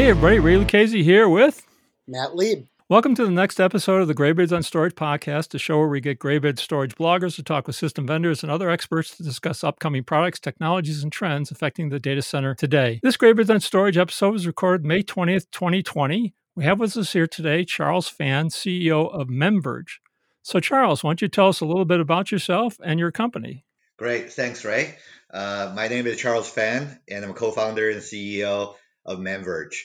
Hey everybody, Ray Lucchese here with Matt Lieb. Welcome to the next episode of the Greybirds on Storage podcast, a show where we get Greybird storage bloggers to talk with system vendors and other experts to discuss upcoming products, technologies, and trends affecting the data center today. This Greybirds on Storage episode was recorded May 20th, 2020. We have with us here today Charles Phan, CEO of MemVerge. So Charles, why don't you tell us a little bit about yourself and your company? Great. Thanks, Ray. My name is Charles Phan, and I'm a co-founder and CEO of MemVerge.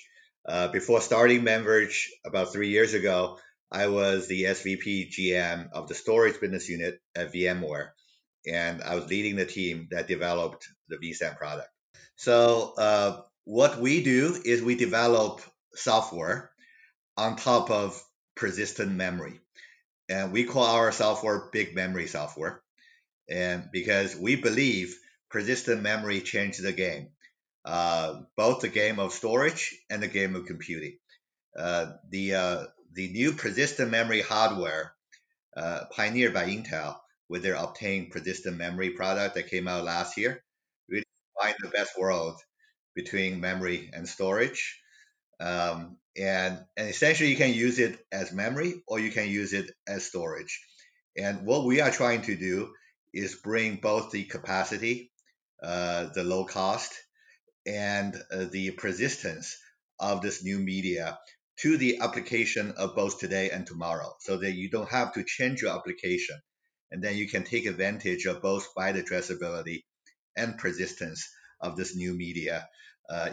Before starting MemVerge about 3 years ago, I was the SVP GM of the storage business unit at VMware, and I was leading the team that developed the vSAN product. So what we do is we develop software on top of persistent memory, and we call our software big memory software, and because we believe persistent memory changed the game. Both the game of storage and the game of computing. The new persistent memory hardware pioneered by Intel with their Optane persistent memory product that came out last year really combined the best world between memory and storage. And essentially you can use it as memory or you can use it as storage. And what we are trying to do is bring both the capacity, the low cost, and the persistence of this new media to the application of both today and tomorrow, so that you don't have to change your application. And then you can take advantage of both byte addressability and persistence of this new media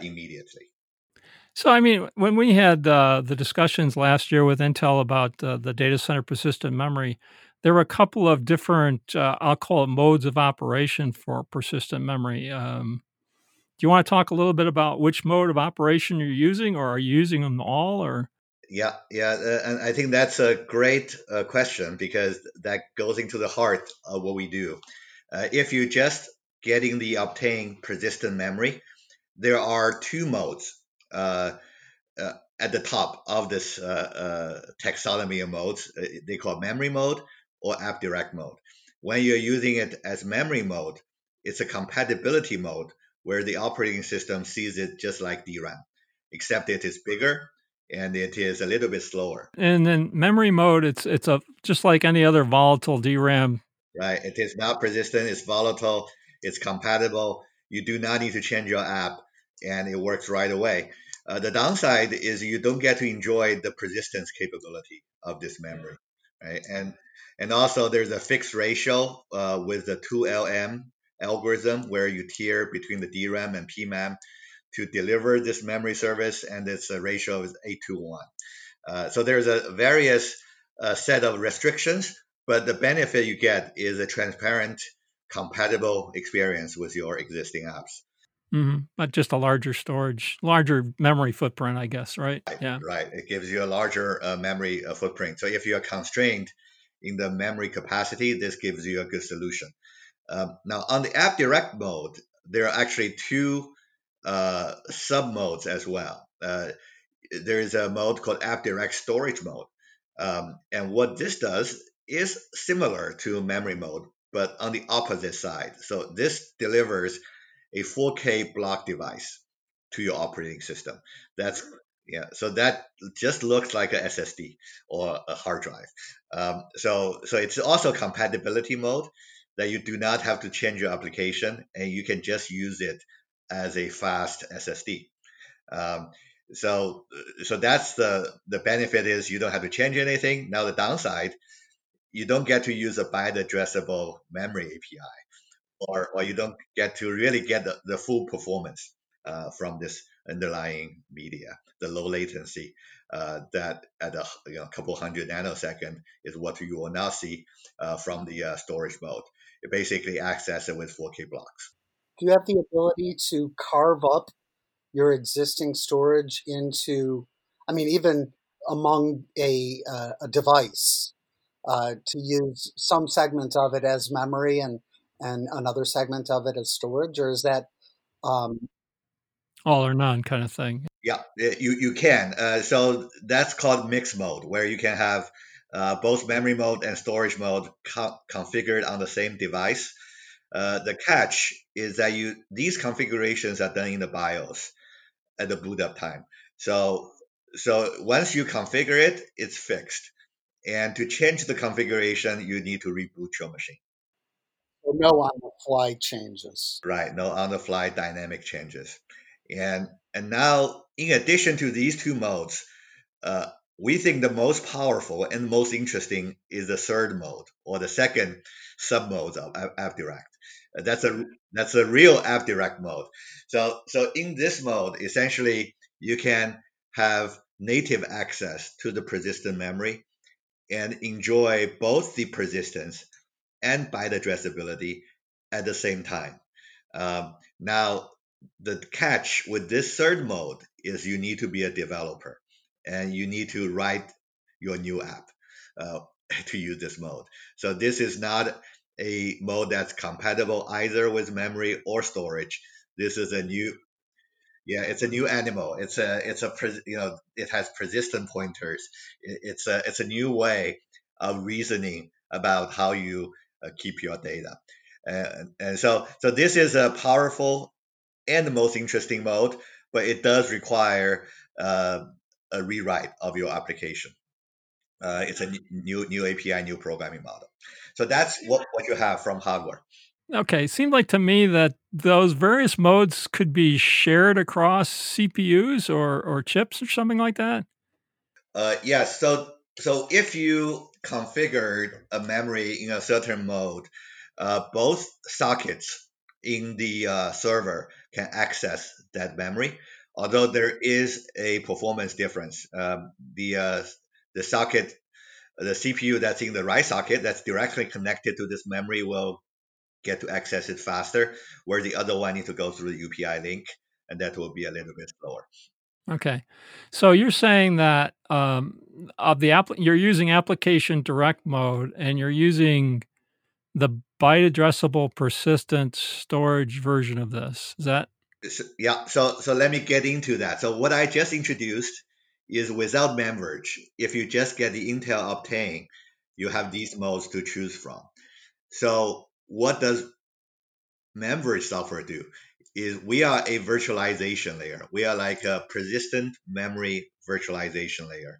immediately. So, I mean, when we had the discussions last year with Intel about the data center persistent memory, there were a couple of different, I'll call it modes of operation for persistent memory. Do you want to talk a little bit about which mode of operation you're using, or are you using them all? Or and I think that's a great question, because that goes into the heart of what we do. If you're just getting the Optane persistent memory, there are two modes at the top of this taxonomy of modes. They call memory mode or app direct mode. When you're using it as memory mode, it's a compatibility mode, where the operating system sees it just like DRAM, except it is bigger and it is a little bit slower. And then memory mode, it's just like any other volatile DRAM. Right. It is not persistent. It's volatile. It's compatible. You do not need to change your app, and it works right away. The downside is you don't get to enjoy the persistence capability of this memory. Right. And also there's a fixed ratio with the 2LM algorithm, where you tier between the DRAM and PMEM to deliver this memory service, and its ratio is 8:1. So there's a various set of restrictions, but the benefit you get is a transparent, compatible experience with your existing apps. Mm-hmm. But just a larger storage, larger memory footprint, I guess, right? Right. It gives you a larger memory footprint. So if you are constrained in the memory capacity, this gives you a good solution. Now, on the app direct mode, there are actually two sub-modes as well. There is a mode called app direct storage mode. And what this does is similar to memory mode, but on the opposite side. So this delivers a 4K block device to your operating system. So that just looks like a SSD or a hard drive. So it's also compatibility mode, that you do not have to change your application, and you can just use it as a fast SSD. So that's the benefit, is you don't have to change anything. Now the downside, you don't get to use a byte addressable memory API, or you don't get to really get the full performance from this underlying media. The low latency that at a couple hundred nanosecond is what you will now see from the storage mode. It basically accesses it with 4K blocks. Do you have the ability to carve up your existing storage into, even among a device, to use some segment of it as memory and another segment of it as storage? Or is that all or none kind of thing? Yeah, you can. So that's called mixed mode, where you can have both memory mode and storage mode configured on the same device. The catch is that these configurations are done in the BIOS at the boot up time. So once you configure it, it's fixed. And to change the configuration, you need to reboot your machine. So no on-the-fly changes. Right, no on-the-fly dynamic changes. And now, in addition to these two modes, we think the most powerful and most interesting is the third mode, or the second sub-mode of AppDirect. That's a real AppDirect mode. So in this mode, essentially, you can have native access to the persistent memory and enjoy both the persistence and byte addressability at the same time. Now, the catch with this third mode is you need to be a developer and you need to write your new app to use this mode. So this is not a mode that's compatible either with memory or storage. This is a new animal. It has persistent pointers. It's a new way of reasoning about how you keep your data. And so this is a powerful and the most interesting mode, but it does require a rewrite of your application. It's a new API, new programming model. So that's what you have from hardware. Okay, it seemed like to me that those various modes could be shared across CPUs or chips or something like that? Yes, so if you configured a memory in a certain mode, both sockets in the server can access that memory, although there is a performance difference. The socket, the CPU that's in the right socket that's directly connected to this memory will get to access it faster, where the other one needs to go through the UPI link, and that will be a little bit slower. Okay, so you're saying that you're using application direct mode, and you're using the byte addressable persistent storage version of this. Is that? Yeah. So let me get into that. So what I just introduced is without MemVerge. If you just get the Intel Optane, you have these modes to choose from. So what does MemVerge software do? Is we are a virtualization layer. We are like a persistent memory virtualization layer.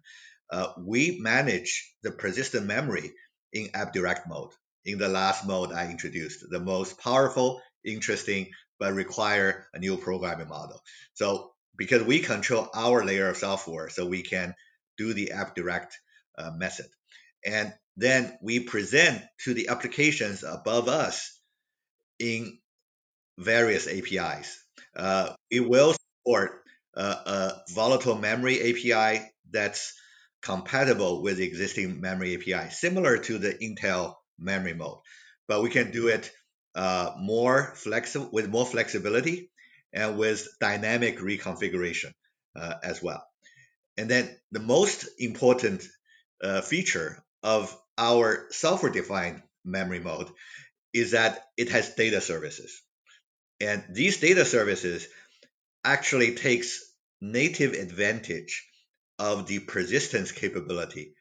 We manage the persistent memory in AppDirect mode, in the last mode I introduced, the most powerful, interesting, but require a new programming model. So because we control our layer of software, so we can do the AppDirect method. And then we present to the applications above us in various APIs. It will support a volatile memory API that's compatible with the existing memory API, similar to the Intel memory mode, but we can do it more flexibility and with dynamic reconfiguration as well. And then the most important feature of our software-defined memory mode is that it has data services. And these data services actually takes native advantage of the persistence capability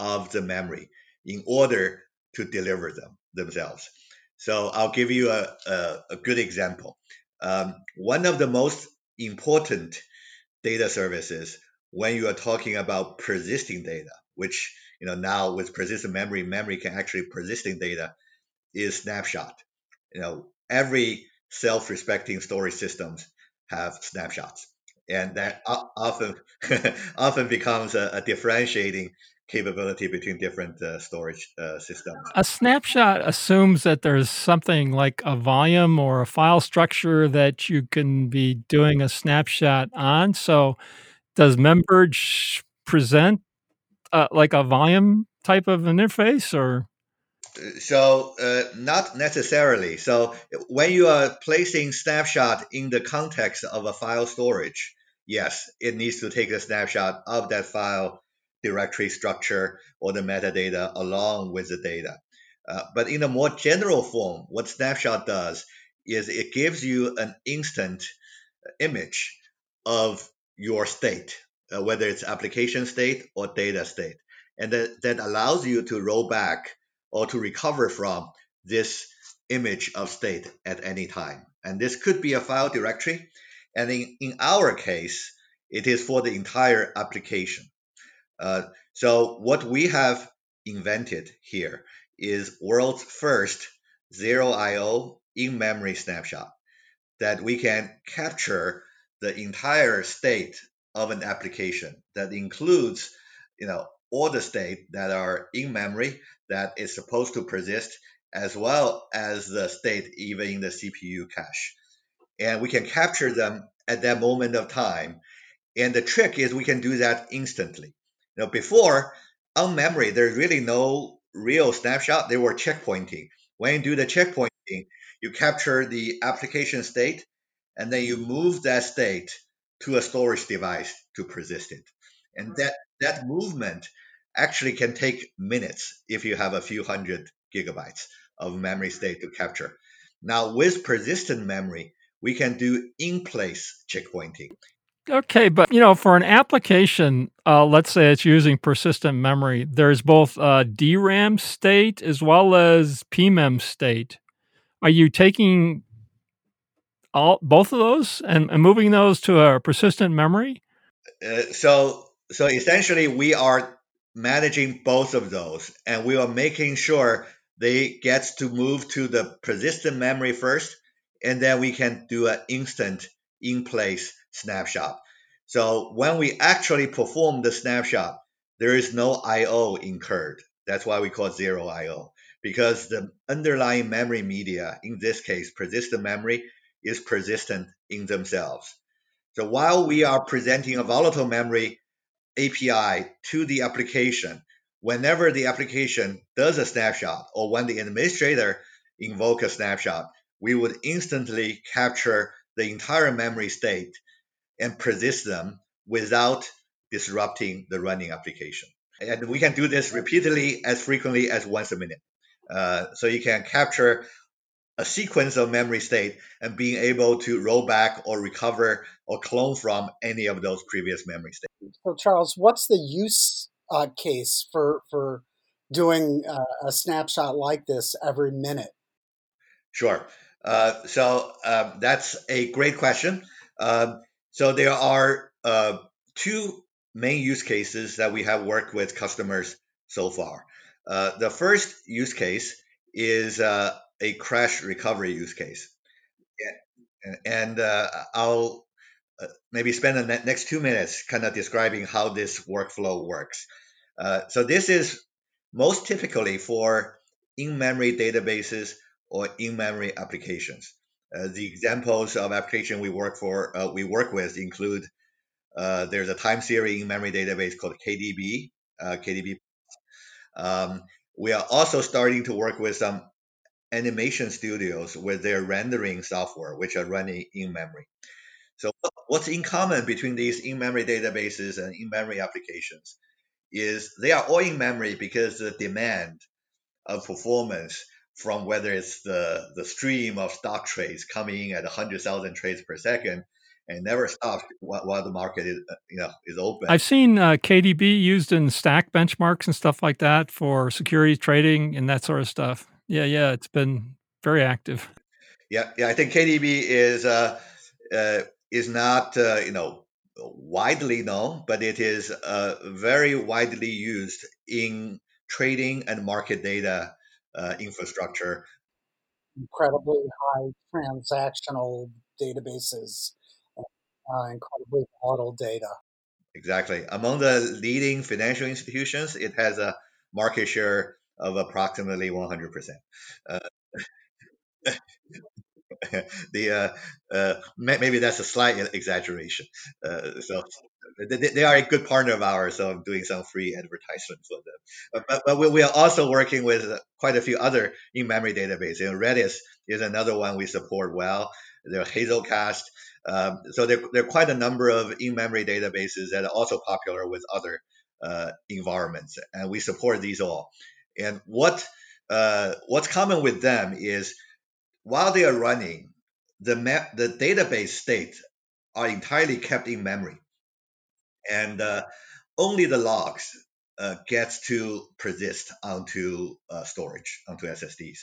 of the memory in order to deliver them themselves. So I'll give you a good example. One of the most important data services when you are talking about persisting data, which now with persistent memory can actually persisting data, is snapshot. Every self-respecting storage systems have snapshots, and that often becomes a differentiating capability between different storage systems. A snapshot assumes that there's something like a volume or a file structure that you can be doing a snapshot on. So does MemVerge present like a volume type of an interface or? So not necessarily. So when you are placing snapshot in the context of a file storage, yes, it needs to take a snapshot of that file directory structure or the metadata along with the data. But in a more general form, what snapshot does is it gives you an instant image of your state, whether it's application state or data state. And that allows you to roll back or to recover from this image of state at any time. And this could be a file directory. And in our case, It is for the entire application. So what we have invented here is world's first zero I/O in-memory snapshot that we can capture the entire state of an application that includes, all the state that are in memory that is supposed to persist, as well as the state even in the CPU cache. And we can capture them at that moment of time. And the trick is we can do that instantly. Before, on memory, there's really no real snapshot. They were checkpointing. When you do the checkpointing, you capture the application state, and then you move that state to a storage device to persist it. And that movement actually can take minutes if you have a few hundred gigabytes of memory state to capture. Now, with persistent memory, we can do in-place checkpointing. Okay, but for an application, let's say it's using persistent memory, there's both DRAM state as well as PMEM state. Are you taking both of those and moving those to a persistent memory? So essentially, we are managing both of those, and we are making sure they gets to move to the persistent memory first, and then we can do an instant in-place snapshot. So when we actually perform the snapshot, there is no I/O incurred. That's why we call it zero I/O, because the underlying memory media, in this case, persistent memory, is persistent in themselves. So while we are presenting a volatile memory API to the application, whenever the application does a snapshot or when the administrator invokes a snapshot, we would instantly capture the entire memory state and persist them without disrupting the running application. And we can do this repeatedly as frequently as once a minute. So you can capture a sequence of memory state and being able to roll back or recover or clone from any of those previous memory states. So Charles, what's the use case for doing a snapshot like this every minute? Sure. So that's a great question. So there are two main use cases that we have worked with customers so far. The first use case is a crash recovery use case. And I'll maybe spend the next 2 minutes kind of describing how this workflow works. So this is most typically for in-memory databases or in-memory applications. The examples of application we work with include there's a time series in-memory database called KDB. KDB. We are also starting to work with some animation studios with their rendering software, which are running in-memory. So what's in common between these in-memory databases and in-memory applications is they are all in-memory because the demand of performance from whether it's the stream of stock trades coming in at 100,000 trades per second and never stops while the market is open. I've seen KDB used in stack benchmarks and stuff like that for security trading and that sort of stuff. Yeah, it's been very active. Yeah, I think KDB is not widely known, but it is very widely used in trading and market data. Infrastructure. Incredibly high transactional databases, incredibly volatile data. Exactly. Among the leading financial institutions, it has a market share of approximately 100%. Maybe that's a slight exaggeration. So they are a good partner of ours, so I'm doing some free advertisement for them. But we are also working with quite a few other in-memory databases. Redis is another one we support well. There's Hazelcast. So there are quite a number of in-memory databases that are also popular with other environments, and we support these all. And what's common with them is while they are running, the database state are entirely kept in memory. And only the logs gets to persist onto storage, onto SSDs.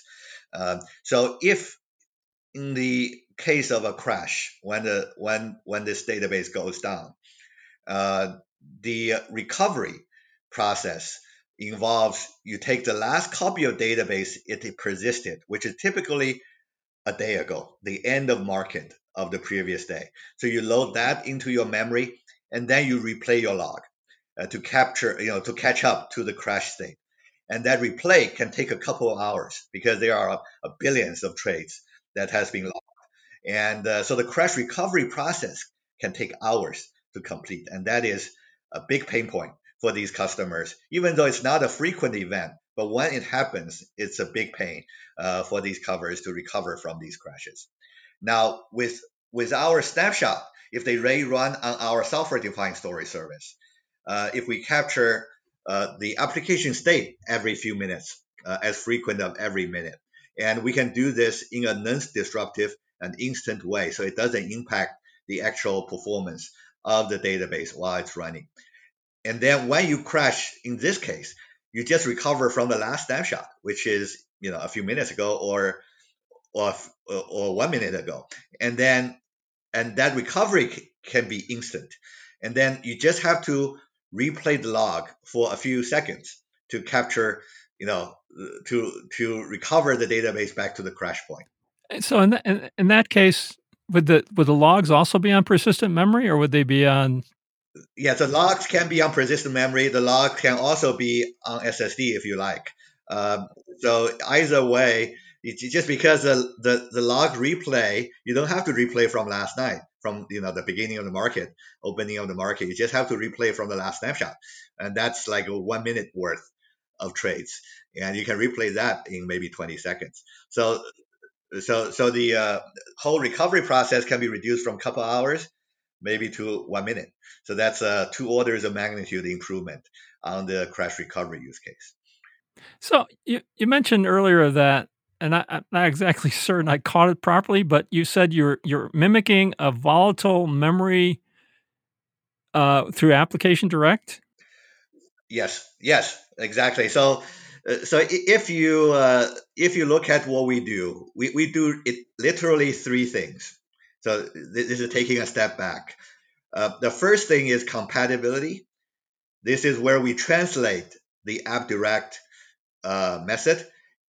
So if in the case of a crash, when this database goes down, The recovery process involves you take the last copy of database it persisted, which is typically a day ago, the end of market of the previous day. So you load that into your memory, and then you replay your log to capture, to catch up to the crash state. And that replay can take a couple of hours because there are billions of trades that has been logged. And so the crash recovery process can take hours to complete. And that is a big pain point for these customers, even though it's not a frequent event. But when it happens, it's a big pain for these customers to recover from these crashes. Now, with our snapshot, if they rerun on our software-defined storage service, if we capture the application state every few minutes, as frequent of every minute, and we can do this in a non-disruptive and instant way, so it doesn't impact the actual performance of the database while it's running. And then when you crash, in this case, you just recover from the last snapshot, which is a few minutes ago or 1 minute ago, and that recovery can be instant. And then you just have to replay the log for a few seconds to capture, to recover the database back to the crash point. So in that case, would the logs also be on persistent memory, or would they be on? Yeah, the logs can be on persistent memory. The log can also be on SSD if you like. So either way, it's just because the log replay, you don't have to replay from last night, from the beginning of the market, opening of the market. You just have to replay from the last snapshot, and that's like a 1 minute worth of trades, and you can replay that in maybe 20 seconds. So the whole recovery process can be reduced from a couple hours maybe to 1 minute. So that's two orders of magnitude improvement on the crash recovery use case. So you mentioned earlier that, and I'm not exactly certain I caught it properly, but you said you're mimicking a volatile memory through Application Direct? Yes, exactly. So if you look at what we do, we do it literally three things. So this is taking a step back. The first thing is compatibility. This is where we translate the app direct method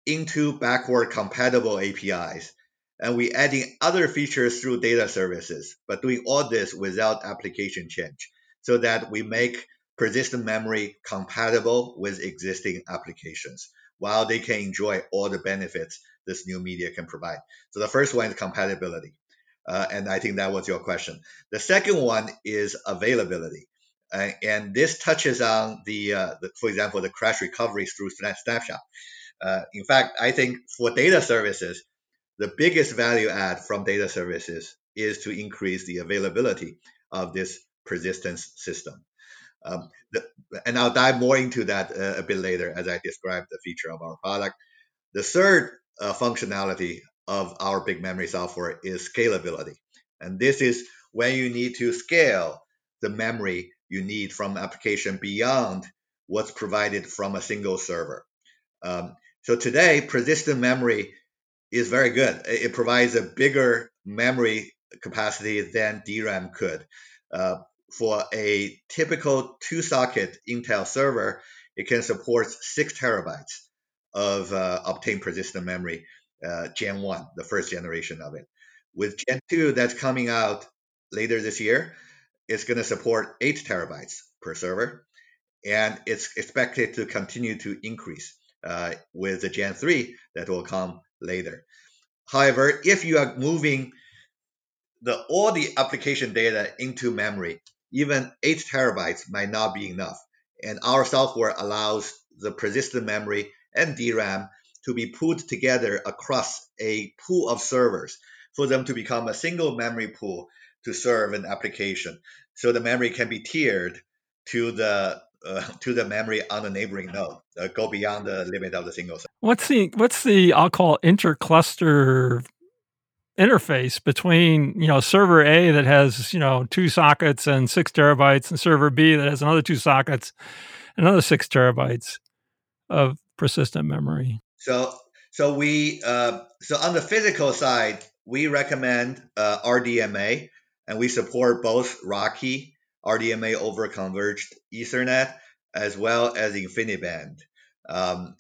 into backward compatible APIs. And we adding other features through data services, but doing all this without application change, so that we make persistent memory compatible with existing applications, while they can enjoy all the benefits this new media can provide. So the first one is compatibility. And I think that was your question. The second one is availability. And this touches on for example, the crash recoveries through snapshot. In fact, I think for data services, the biggest value add from data services is to increase the availability of this persistence system. And I'll dive more into that a bit later as I describe the feature of our product. The third functionality of our big memory software is scalability. And this is when you need to scale the memory you need from application beyond what's provided from a single server. So today, persistent memory is very good. It provides a bigger memory capacity than DRAM could. For a typical two-socket Intel server, it can support 6 terabytes of Optane persistent memory, Gen 1, the first generation of it. With Gen 2 that's coming out later this year, it's going to support 8 terabytes per server, and it's expected to continue to increase with the Gen 3 that will come later. However, if you are moving all the application data into memory, even 8 terabytes might not be enough. And our software allows the persistent memory and DRAM to be pooled together across a pool of servers for them to become a single memory pool to serve an application. So the memory can be tiered to the memory on a neighboring node, go beyond the limit of the single server. What's the I'll call intercluster interface between server A that has 2 sockets and 6 terabytes, and server B that has another 2 sockets, another 6 terabytes of persistent memory? So on the physical side, we recommend RDMA, and we support both RoCE RDMA over Converged Ethernet, as well as InfiniBand.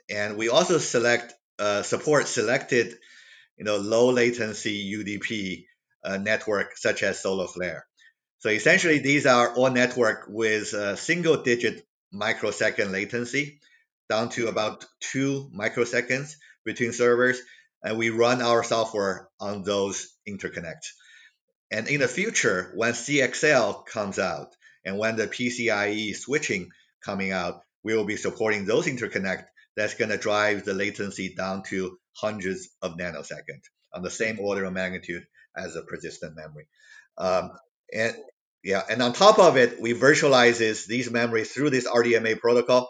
And we also support selected, low latency UDP network such as SolarFlare. So essentially, these are all network with a single digit microsecond latency, down to about 2 microseconds between servers, and we run our software on those interconnects. And in the future, when CXL comes out and when the PCIe switching coming out, we will be supporting those interconnects. That's going to drive the latency down to hundreds of nanoseconds on the same order of magnitude as a persistent memory. And on top of it, we virtualize these memories through this RDMA protocol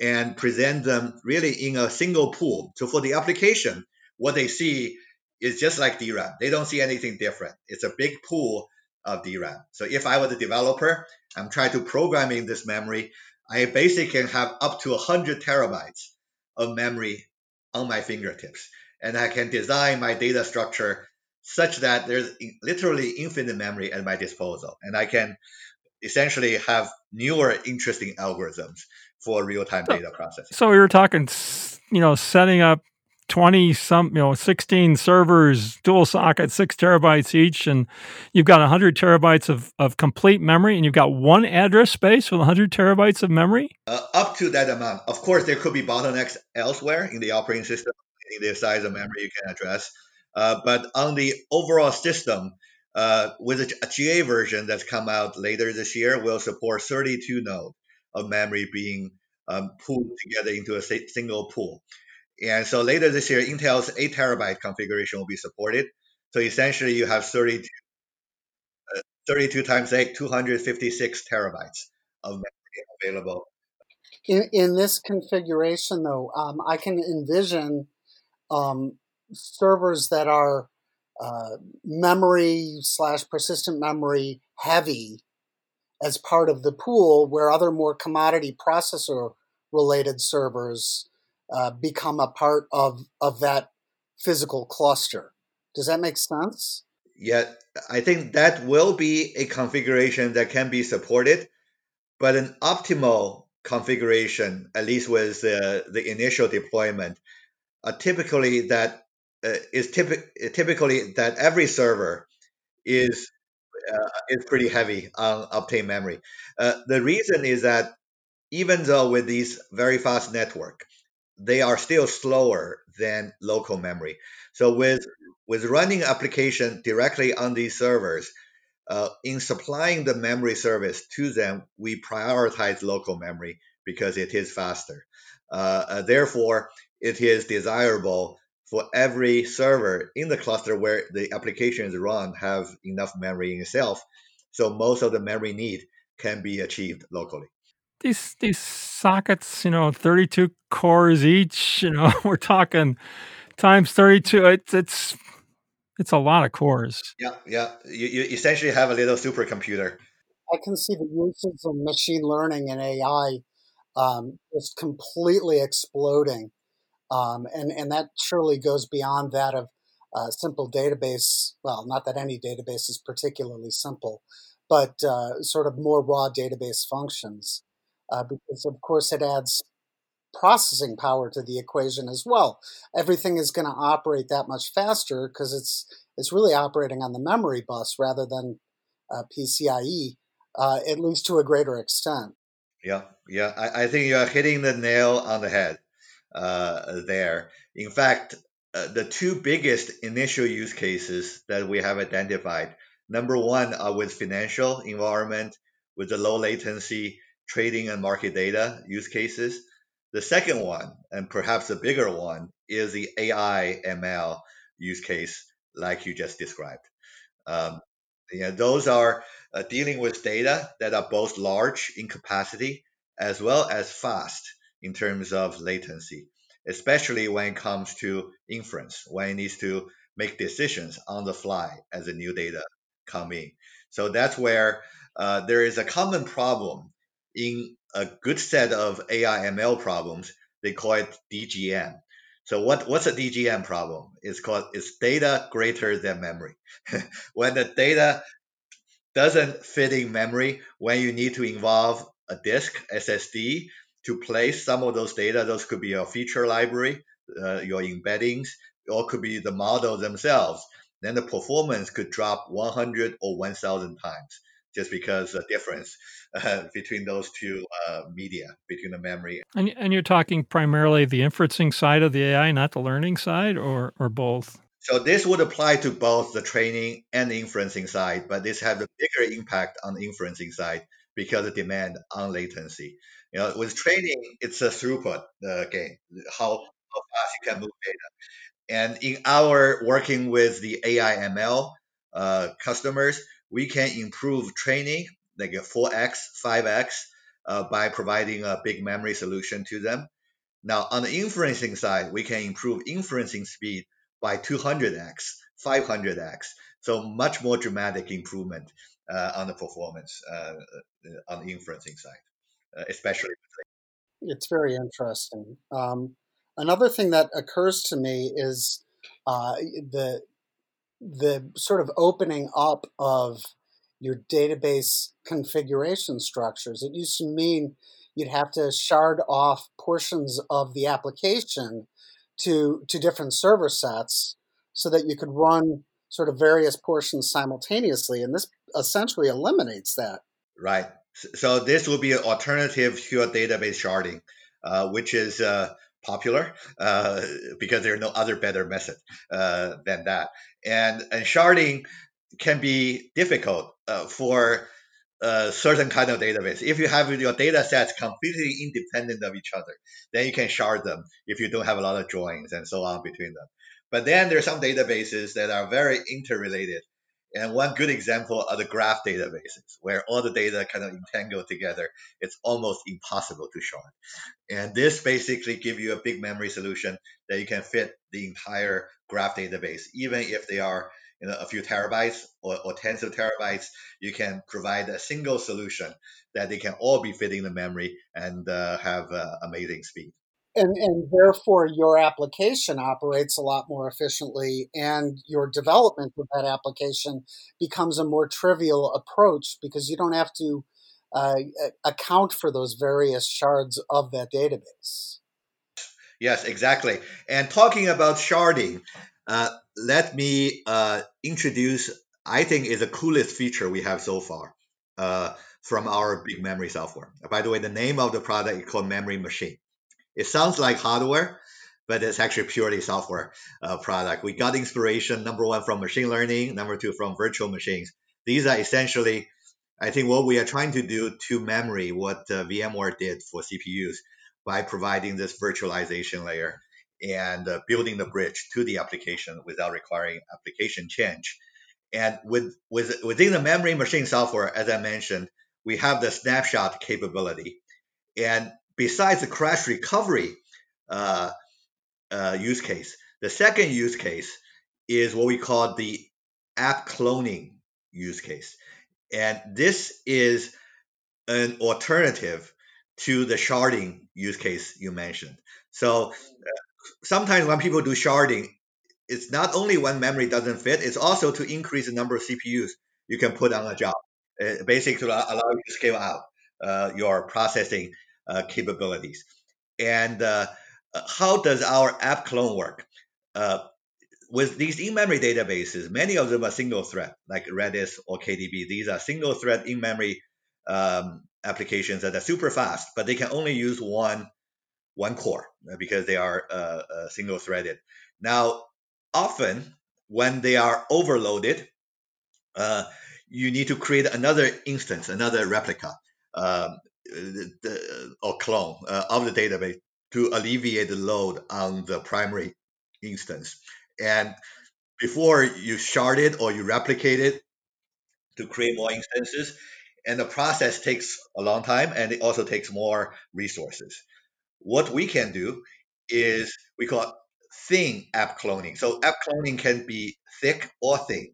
and present them really in a single pool. So for the application, what they see is just like DRAM. They don't see anything different. It's a big pool of DRAM. So if I was a developer, I'm trying to program in this memory, I basically can have up to 100 terabytes of memory on my fingertips. And I can design my data structure such that there's literally infinite memory at my disposal. And I can essentially have newer, interesting algorithms for real-time data processing. So we were talking, setting up 16 servers, dual socket, 6 terabytes each, and you've got 100 terabytes of complete memory, and you've got one address space with 100 terabytes of memory? Up to that amount. Of course, there could be bottlenecks elsewhere in the operating system, in the size of memory you can address. But on the overall system, with a GA version that's come out later this year, will support 32 nodes of memory being pooled together into a single pool. And so later this year, Intel's 8 terabyte configuration will be supported. So essentially, you have 32 times 8, 256 terabytes of memory available. In this configuration, though, I can envision servers that are memory/persistent memory heavy as part of the pool, where other more commodity processor-related servers become a part of that physical cluster. Does that make sense? Yeah, I think that will be a configuration that can be supported, but an optimal configuration, at least with the initial deployment, typically every server is pretty heavy on Optane memory. The reason is that even though with these very fast network, they are still slower than local memory. So with running application directly on these servers, in supplying the memory service to them, we prioritize local memory because it is faster. Therefore, it is desirable for every server in the cluster where the application is run have enough memory in itself, so most of the memory need can be achieved locally. These sockets, 32 cores each, we're talking times 32. It's a lot of cores. Yeah. You essentially have a little supercomputer. I can see the usage of machine learning and AI just completely exploding, and that surely goes beyond that of simple database. Well, not that any database is particularly simple, but sort of more raw database functions. Because, of course, it adds processing power to the equation as well. Everything is going to operate that much faster because it's really operating on the memory bus rather than PCIe, at least to a greater extent. Yeah. I think you're hitting the nail on the head there. In fact, the two biggest initial use cases that we have identified, number one are with financial environment, with the low latency trading and market data use cases. The second one, and perhaps the bigger one, is the AI ML use case like you just described. Those are dealing with data that are both large in capacity as well as fast in terms of latency, especially when it comes to inference, when it needs to make decisions on the fly as the new data come in. So that's where there is a common problem in a good set of AI ML problems. They call it DGM. So what's a DGM problem? It's data greater than memory. When the data doesn't fit in memory when you need to involve a disk, SSD, to place some of those data. Those could be your feature library, your embeddings, or could be the model themselves. Then the performance could drop 100 or 1,000 times just because the difference between those two media, between the memory. And you're talking primarily the inferencing side of the AI, not the learning side, or both? So this would apply to both the training and the inferencing side, but this has a bigger impact on the inferencing side because of demand on latency. You know, with training, it's a throughput game, how fast you can move data. And in our working with the AI ML customers, we can improve training, like a 4x, 5x, by providing a big memory solution to them. Now, on the inferencing side, we can improve inferencing speed by 200x, 500x. So much more dramatic improvement on the performance on the inferencing side, especially. It's very interesting. Another thing that occurs to me is the sort of opening up of your database configuration structures. It used to mean you'd have to shard off portions of the application to different server sets so that you could run sort of various portions simultaneously. And this essentially eliminates that. Right. So this will be an alternative to a database sharding, which is popular because there are no other better method than that. And sharding can be difficult for a certain kind of database. If you have your data sets completely independent of each other, then you can shard them if you don't have a lot of joins and so on between them. But then there are some databases that are very interrelated. And one good example are the graph databases, where all the data kind of entangled together. It's almost impossible to shard. And this basically gives you a big memory solution that you can fit the entire graph database. Even if they are, you know, a few terabytes or tens of terabytes, you can provide a single solution that they can all be fitting the memory and have amazing speed. And therefore, your application operates a lot more efficiently, and your development of that application becomes a more trivial approach because you don't have to account for those various shards of that database. Yes, exactly. And talking about sharding, let me introduce, I think, is the coolest feature we have so far from our big memory software. By the way, the name of the product is called Memory Machine. It sounds like hardware, but it's actually purely software product. We got inspiration, number one, from machine learning, number two, from virtual machines. These are essentially, I think, what we are trying to do to memory, what VMware did for CPUs by providing this virtualization layer and building the bridge to the application without requiring application change. And within the memory machine software, as I mentioned, we have the snapshot capability. And besides the crash recovery use case, the second use case is what we call the app cloning use case. And this is an alternative to the sharding use case you mentioned. So sometimes when people do sharding, it's not only when memory doesn't fit, it's also to increase the number of CPUs you can put on a job, basically to allow you to scale out your processing capabilities. And how does our app clone work? With these in-memory databases, many of them are single thread, like Redis or KDB. These are single thread in-memory applications that are super fast, but they can only use one core because they are single threaded. Now, often when they are overloaded, you need to create another instance, another replica, or clone of the database to alleviate the load on the primary instance. And before you shard it or you replicate it to create more instances, and the process takes a long time and it also takes more resources. What we can do is we call it thin app cloning. So app cloning can be thick or thin.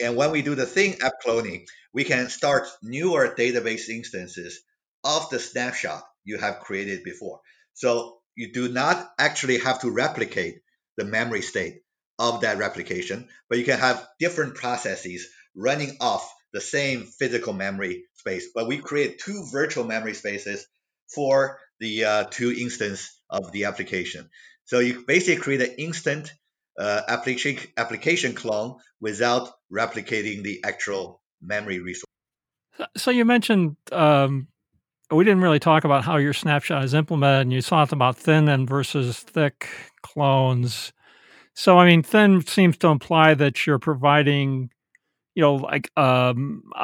And when we do the thin app cloning, we can start newer database instances of the snapshot you have created before. So you do not actually have to replicate the memory state of that replication, but you can have different processes running off the same physical memory space, but we create two virtual memory spaces for the two instances of the application. So you basically create an instant application clone without replicating the actual memory resource. So you mentioned, we didn't really talk about how your snapshot is implemented, and you talked about thin and versus thick clones. So, I mean, thin seems to imply that you're providing, you know, like a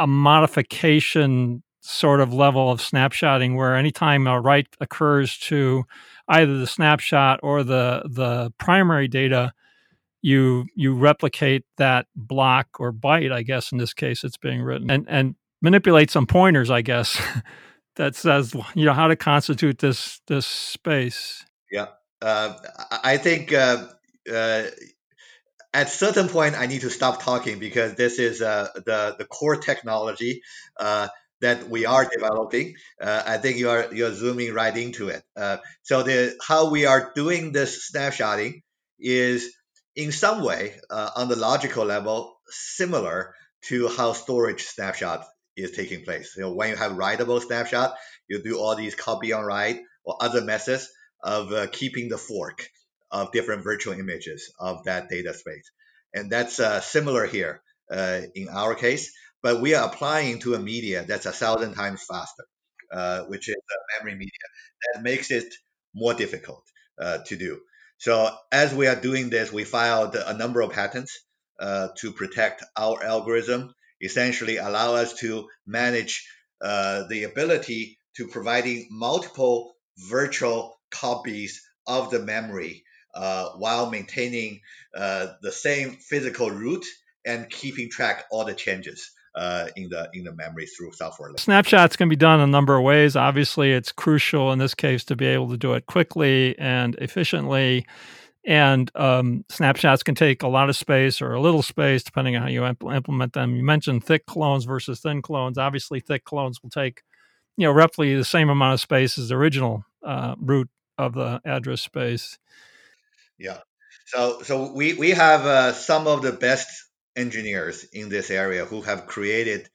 modification sort of level of snapshotting, where anytime a write occurs to either the snapshot or the primary data, you replicate that block or byte, I guess in this case it's being written, and manipulate some pointers, I guess, that says, you know, how to constitute this space. Yeah, I think at certain point I need to stop talking, because this is the core technology that we are developing. I think you're zooming right into it. So how we are doing this snapshotting is in some way on the logical level similar to how storage snapshot is taking place. So when you have writable snapshot, you do all these copy on write or other methods of keeping the fork of different virtual images of that data space. And that's similar here in our case. But we are applying to a media that's 1,000 times faster, which is memory media. That makes it more difficult to do. So as we are doing this, we filed a number of patents to protect our algorithm, essentially allow us to manage the ability to providing multiple virtual copies of the memory while maintaining the same physical root and keeping track of all the changes in the memory through software. Snapshots can be done a number of ways. Obviously, it's crucial in this case to be able to do it quickly and efficiently. And snapshots can take a lot of space or a little space, depending on how you implement them. You mentioned thick clones versus thin clones. Obviously, thick clones will take, you know, roughly the same amount of space as the original root of the address space. Yeah. So we have some of the best engineers in this area who have created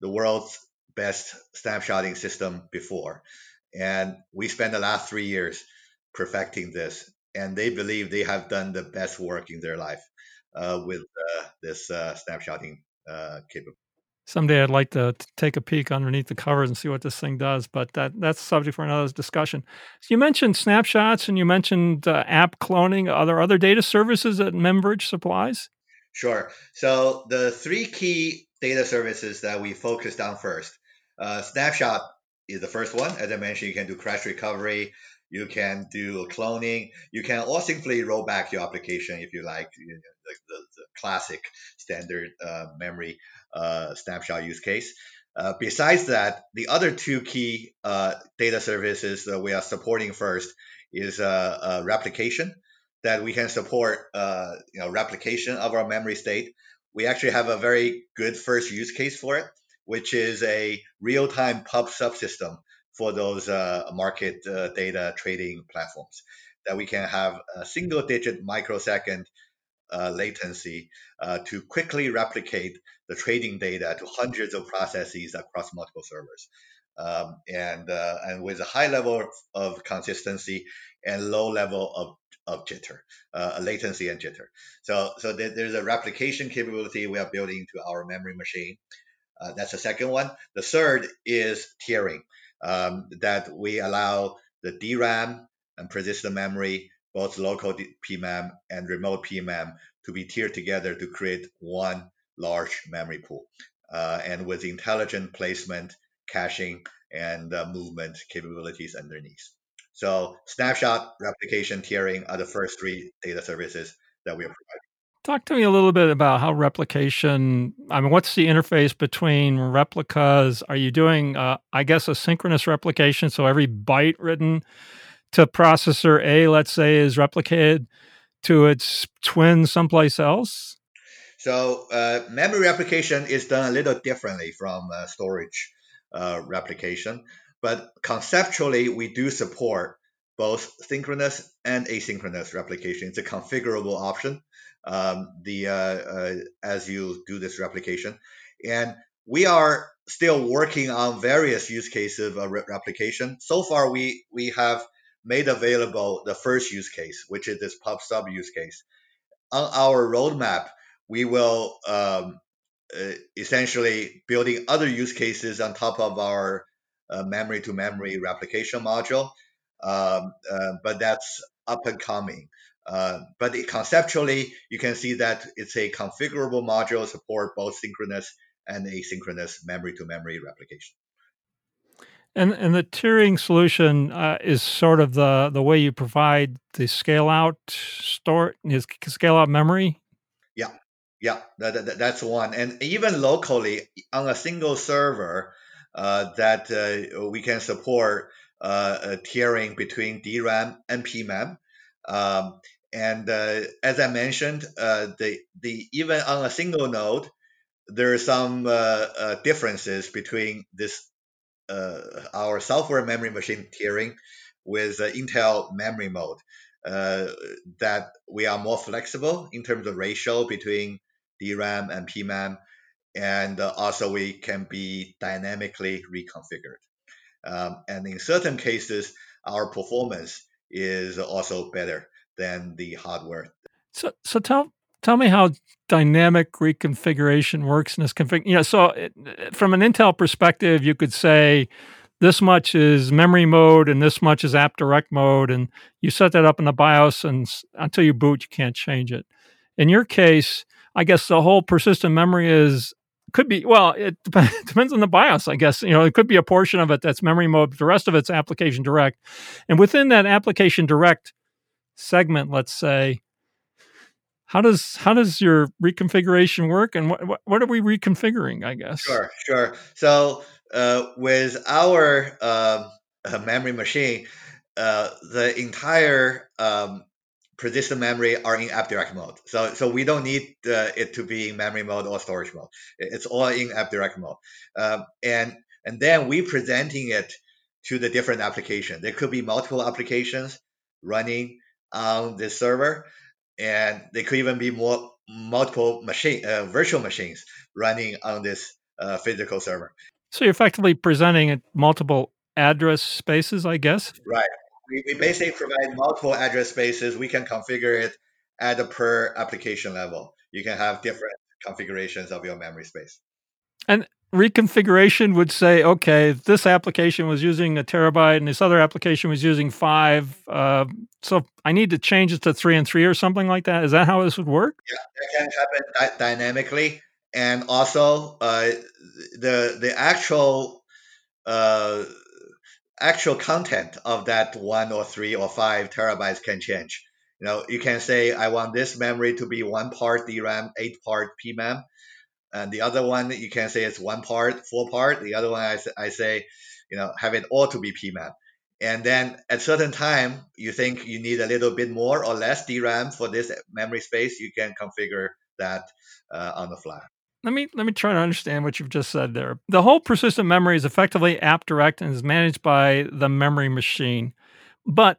the world's best snapshotting system before. And we spent the last 3 years perfecting this. And they believe they have done the best work in their life with this snapshotting capability. Someday I'd like to take a peek underneath the covers and see what this thing does, but that's subject for another discussion. So you mentioned snapshots and you mentioned app cloning. Are there other data services that MemVerge supplies? Sure. So the three key data services that we focused on first, snapshot is the first one. As I mentioned, you can do crash recovery, you can do cloning, you can also simply roll back your application if you like, the classic standard memory snapshot use case. Besides that, the other two key data services that we are supporting first is replication, that we can support replication of our memory state. We actually have a very good first use case for it, which is a real-time pub subsystem for those market data trading platforms, that we can have a single-digit microsecond latency to quickly replicate the trading data to hundreds of processes across multiple servers. And with a high level of consistency and low level of jitter, latency and jitter. So there's a replication capability we are building to our memory machine. That's the second one. The third is tiering, that we allow the DRAM and persistent memory, both local PMEM and remote PMEM, to be tiered together to create one large memory pool. And with intelligent placement, caching, and movement capabilities underneath. So snapshot, replication, tiering are the first three data services that we are providing. Talk to me a little bit about how replication, I mean, what's the interface between replicas? Are you doing, I guess, asynchronous replication? So every byte written to processor A, let's say, is replicated to its twin someplace else? So memory replication is done a little differently from storage replication, but conceptually we do support both synchronous and asynchronous replication. It's a configurable option as you do this replication, and we are still working on various use cases of replication. So far, we have made available the first use case, which is this pub/sub use case. On our roadmap, we will essentially building other use cases on top of our memory-to-memory replication module, but that's up and coming. But conceptually, you can see that it's a configurable module support both synchronous and asynchronous memory-to-memory replication. And the tiering solution is sort of the way you provide the scale-out memory? Yeah, that's one. And even locally, on a single server, we can support tiering between DRAM and PMEM. And as I mentioned, even on a single node, there are some differences between this our software memory machine tiering with Intel memory mode, that we are more flexible in terms of ratio between DRAM and PMEM, and also we can be dynamically reconfigured. And in certain cases, our performance is also better than the hardware. So tell me how dynamic reconfiguration works in this config. Yeah, so from an Intel perspective, you could say this much is memory mode and this much is app direct mode, and you set that up in the BIOS, and until you boot, you can't change it. In your case, I guess the whole persistent memory it depends on the BIOS, I guess. You know, it could be a portion of it that's memory mode, but the rest of it's application direct. And within that application direct segment, let's say, how does your reconfiguration work, and what are we reconfiguring, I guess? Sure. So with our memory machine, the entire persistent memory are in app direct mode. So we don't need it to be in memory mode or storage mode. It's all in app direct mode. And then we presenting it to the different applications. There could be multiple applications running on this server, and there could even be more multiple virtual machines running on this physical server. So you're effectively presenting multiple address spaces, I guess? Right. We basically provide multiple address spaces. We can configure it at a per application level. You can have different configurations of your memory space. And reconfiguration would say, okay, this application was using 1 terabyte and this other application was using 5. So I need to change it to 3 and 3 or something like that. Is that how this would work? Yeah, that can happen dynamically. And also the actual content of that 1 or 3 or 5 terabytes can change. You know, you can say, I want this memory to be 1 part DRAM, 8 part PMEM. And the other one, you can say it's 1 part, 4 part. The other one, I say, you know, have it all to be PMEM. And then at certain time, you think you need a little bit more or less DRAM for this memory space. You can configure that on the fly. Let me try to understand what you've just said there. The whole persistent memory is effectively app direct and is managed by the memory machine. But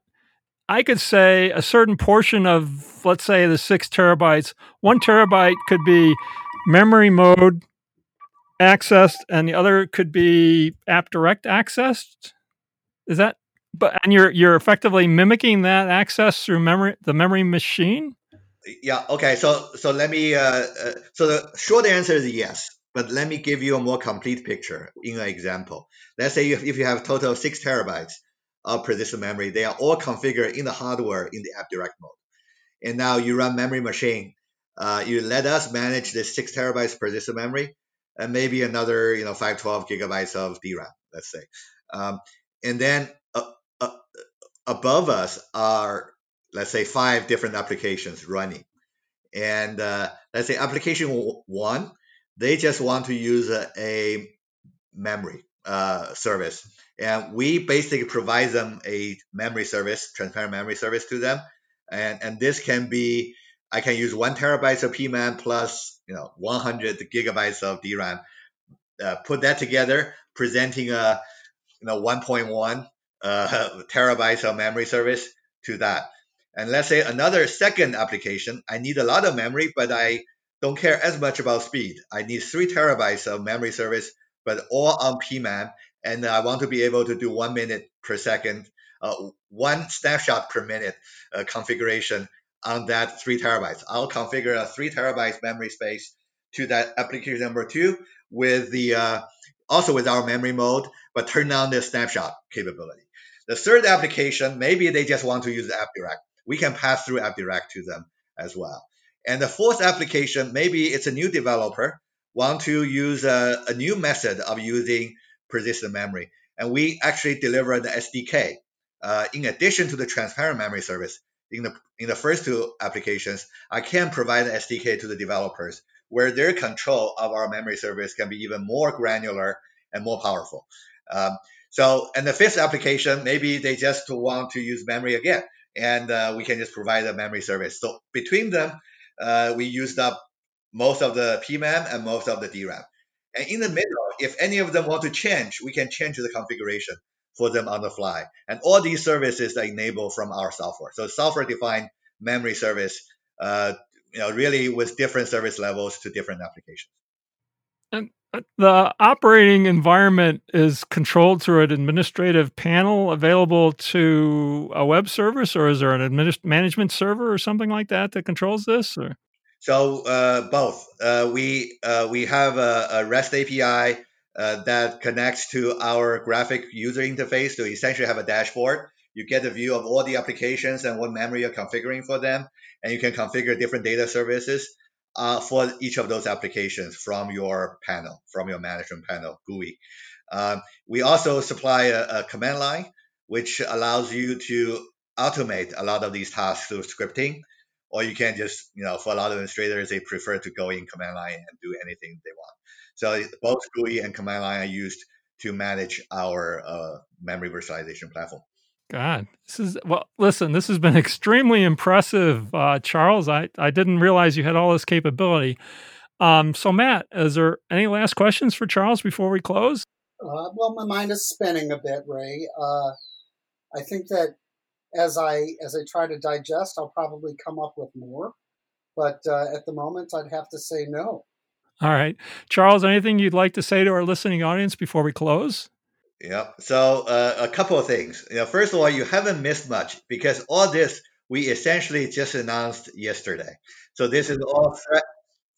I could say a certain portion of, let's say, the 6 terabytes, 1 terabyte could be memory mode accessed, and the other could be app direct accessed. Is that? But and you're effectively mimicking that access through the memory machine. Yeah. Okay. So let me. So the short answer is yes, but let me give you a more complete picture in an example. Let's say if you have a total of 6 terabytes of persistent memory, they are all configured in the hardware in the app direct mode, and now you run memory machine. You let us manage this 6 terabytes persistent memory, and maybe another 512 gigabytes of DRAM, let's say, and then above us are, let's say, 5 different applications running. And let's say application 1, they just want to use a memory service. And we basically provide them a memory service, transparent memory service to them. And this can be, I can use 1 terabyte of PMEM plus 100 gigabytes of DRAM. Put that together, presenting a 1.1 terabytes of memory service to that. And let's say another second application, I need a lot of memory, but I don't care as much about speed. I need 3 terabytes of memory service, but all on PMEM, and I want to be able to do 1 minute per second, one snapshot per minute configuration on that 3 terabytes. I'll configure a 3 terabytes memory space to that application number two with the also with our memory mode, but turn on the snapshot capability. The third application, maybe they just want to use AppDirect. We can pass through AppDirect to them as well. And the fourth application, maybe it's a new developer, want to use a new method of using persistent memory. And we actually deliver the SDK in addition to the transparent memory service. In the first two applications, I can provide an SDK to the developers where their control of our memory service can be even more granular and more powerful. And the fifth application, maybe they just want to use memory again, and we can just provide a memory service. So between them, we used up most of the PMEM and most of the DRAM. And in the middle, if any of them want to change, we can change the configuration for them on the fly. And all these services are enabled from our software. So software-defined memory service, really with different service levels to different applications. And the operating environment is controlled through an administrative panel available to a web service, or is there an management server or something like that that controls this? Or? So both. We have a REST API that connects to our graphic user interface to essentially have a dashboard. You get a view of all the applications and what memory you're configuring for them, and you can configure different data services for each of those applications from your panel, from your management panel, GUI. We also supply a command line, which allows you to automate a lot of these tasks through scripting, or you can just, for a lot of administrators, they prefer to go in command line and do anything they want. So both GUI and command line are used to manage our memory virtualization platform. God, this has been extremely impressive, Charles. I didn't realize you had all this capability. So Matt, is there any last questions for Charles before we close? My mind is spinning a bit, Ray. I think that as I try to digest, I'll probably come up with more. But at the moment, I'd have to say no. All right. Charles, anything you'd like to say to our listening audience before we close? Yeah. So a couple of things. First of all, you haven't missed much because all this we essentially just announced yesterday. So this is all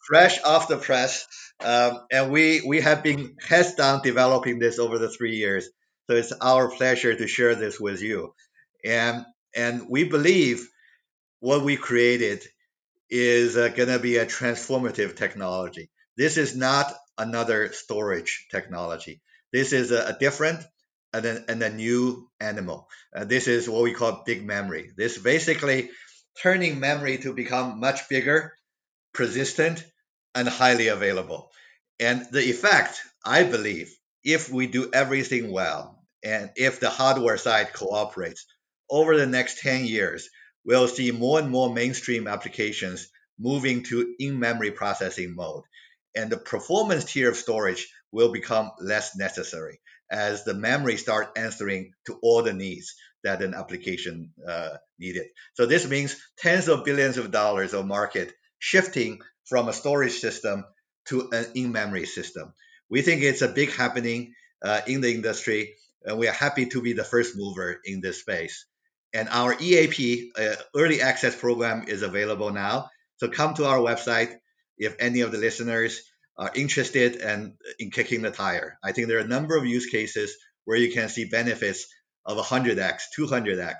fresh off the press. And we have been heads down developing this over the 3 years. So it's our pleasure to share this with you. And we believe what we created is going to be a transformative technology. This is not another storage technology. This is a different and a new animal. This is what we call big memory. This basically turning memory to become much bigger, persistent, and highly available. And the effect, I believe, if we do everything well, and if the hardware side cooperates, over the next 10 years, we'll see more and more mainstream applications moving to in-memory processing mode. And the performance tier of storage will become less necessary as the memory start answering to all the needs that an application needed. So this means tens of billions of dollars of market shifting from a storage system to an in-memory system. We think it's a big happening in the industry, and we are happy to be the first mover in this space. And our EAP, Early Access Program, is available now. So come to our website if any of the listeners are interested in kicking the tire. I think there are a number of use cases where you can see benefits of 100x, 200x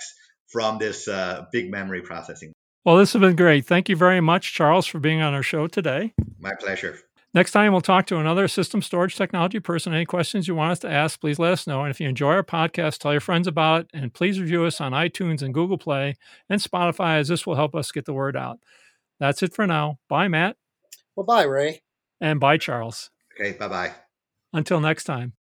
from this big memory processing. Well, this has been great. Thank you very much, Charles, for being on our show today. My pleasure. Next time, we'll talk to another system storage technology person. Any questions you want us to ask, please let us know. And if you enjoy our podcast, tell your friends about it. And please review us on iTunes and Google Play and Spotify, as this will help us get the word out. That's it for now. Bye, Matt. Well, bye, Ray. And bye, Charles. Okay, bye-bye. Until next time.